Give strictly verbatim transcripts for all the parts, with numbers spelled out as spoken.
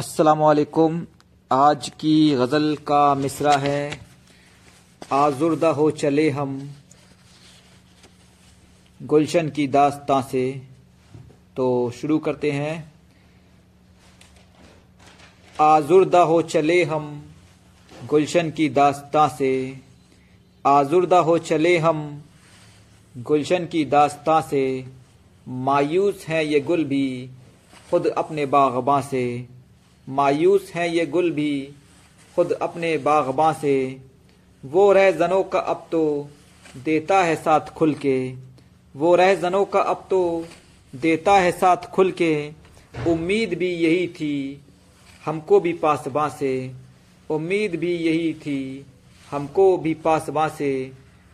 अस्सलामुअलैकुम। आज की गज़ल का मिसरा है, आज़ुर्दा हो चले हम गुलशन की दास्तां से। तो शुरू करते हैं। आज़ुर्दा हो चले हम गुलशन की दास्तां से, आज़ुर्दा हो चले हम गुलशन की दास्तां से, मायूस हैं ये गुल भी खुद अपने बाग़बां से, मायूस हैं ये गुल भी खुद अपने बाग़बां से, वो रहज़नों का अब तो देता है साथ खुल के, वो रहज़नों का अब तो देता है साथ खुल के, उम्मीद भी यही थी हमको भी पासबां से, उम्मीद भी यही थी हमको भी पासबां से,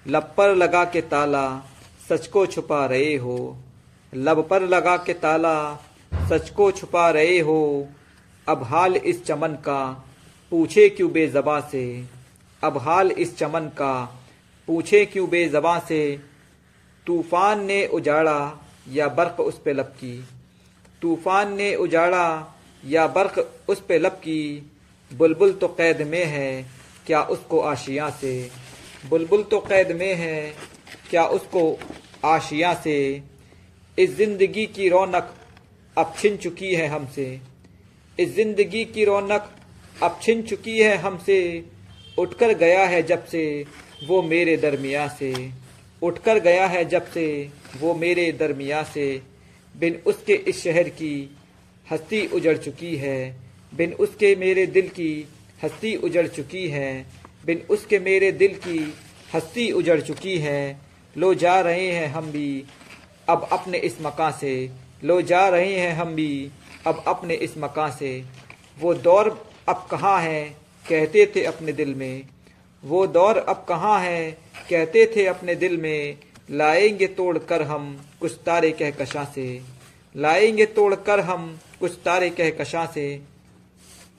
लब पर लगा के ताला सच को छुपा रहे हो, लब पर लगा के ताला सच को छुपा रहे हो, अब हाल इस चमन का पूछे क्यों बेज़बां से, अब हाल इस चमन का पूछे क्यों बेज़बां से, तूफ़ान ने उजाड़ा या बर्क़ उस पे लब की, तूफ़ान ने उजाड़ा या बर्क़ उस पे लब की, बुलबुल तो क़ैद में है क्या उसको आशियाँ से, बुलबुल तो क़ैद में है क्या उसको आशियाँ से, इस ज़िंदगी की रौनक अब छिन चुकी है हमसे, इस ज़िंदगी की रौनक अब छिन चुकी है हमसे, उठकर गया है जब से वो मेरे दरमिया से, उठकर गया है जब से वो मेरे दरमिया से, बिन उसके इस शहर की हस्ती उजड़ चुकी है, बिन उसके मेरे दिल की हस्ती उजड़ चुकी है, बिन उसके मेरे दिल की हस्ती उजड़ चुकी है, लो जा रहे हैं हम भी अब अपने इस मकां से, लो जा रहे हैं हम भी अब अपने इस मकां से, वो दौर अब कहाँ है कहते थे अपने दिल में, वो दौर अब कहाँ है कहते थे अपने दिल में, लाएंगे तोड़कर हम कुछ तारे कहकशां से, लाएंगे तोड़कर हम कुछ तारे कहकशां से,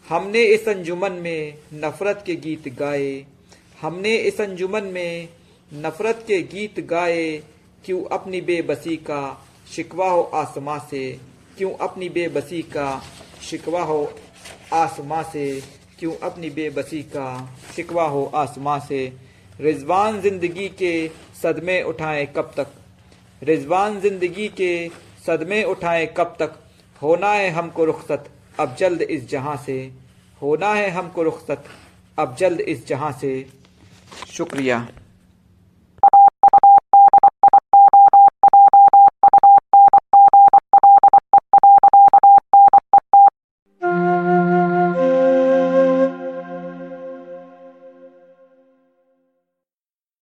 हमने इस अंजुमन में नफ़रत के गीत गाए, हमने इस अंजुमन में नफ़रत के गीत गाए, क्यों अपनी बेबसी का शिकवा हो आसमां से, क्यों अपनी बेबसी का शिकवा हो आसमां से, क्यों अपनी बेबसी का शिकवा हो आसमां से, रिजवान ज़िंदगी के सदमे उठाएं कब तक, रिजवान ज़िंदगी के सदमे उठाएं कब तक, होना है हमको रुखसत अब जल्द इस जहां से, होना है हमको रुखसत अब जल्द इस जहां से। शुक्रिया।